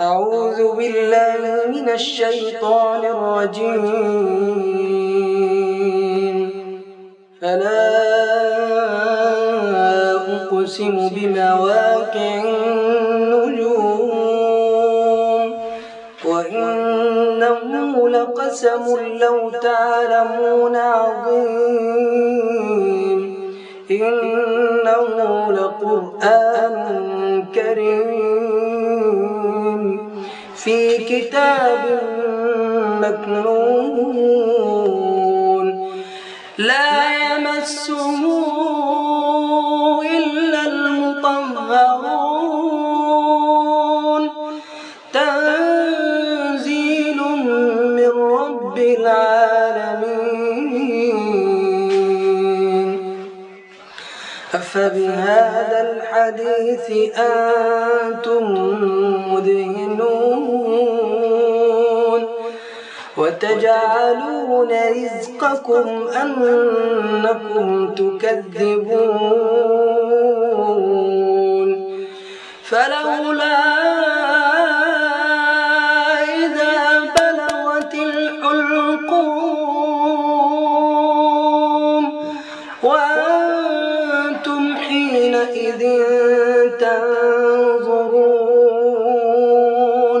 أعوذ بالله من الشيطان الرجيم فلا أقسم بمواقع النجوم وإنه لقسم لو تعلمون عظيم إنه لقرآن كريم في كتاب مكنون لا يمسه إلا المطهرون تنزيل من رب العالمين أفبهذا الحديث أنتم مدهنون وتجعلون رزقكم أنكم تكذبون فلولا إذا بلغت الحلقوم وأنتم حينئذ تنظرون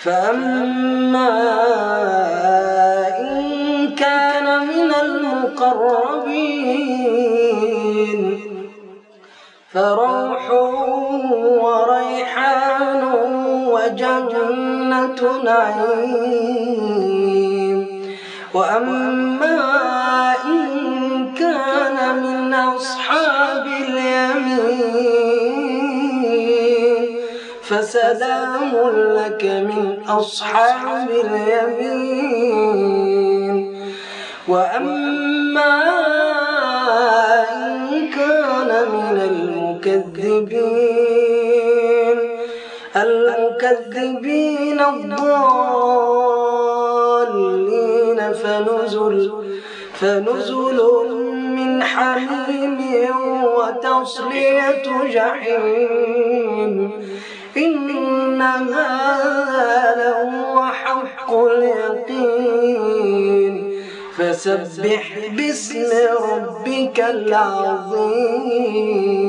فأما إن كان من المقربين فروح وريحان وجنة نعيم وأما إن كان من أصحاب اليمين فسلام لك من أصحاب اليمين وأما إن كان من المكذبين الضالين فنزل من حميم وتصلية جحيم إن هذا لهو حق اليقين فسبح باسم ربك العظيم.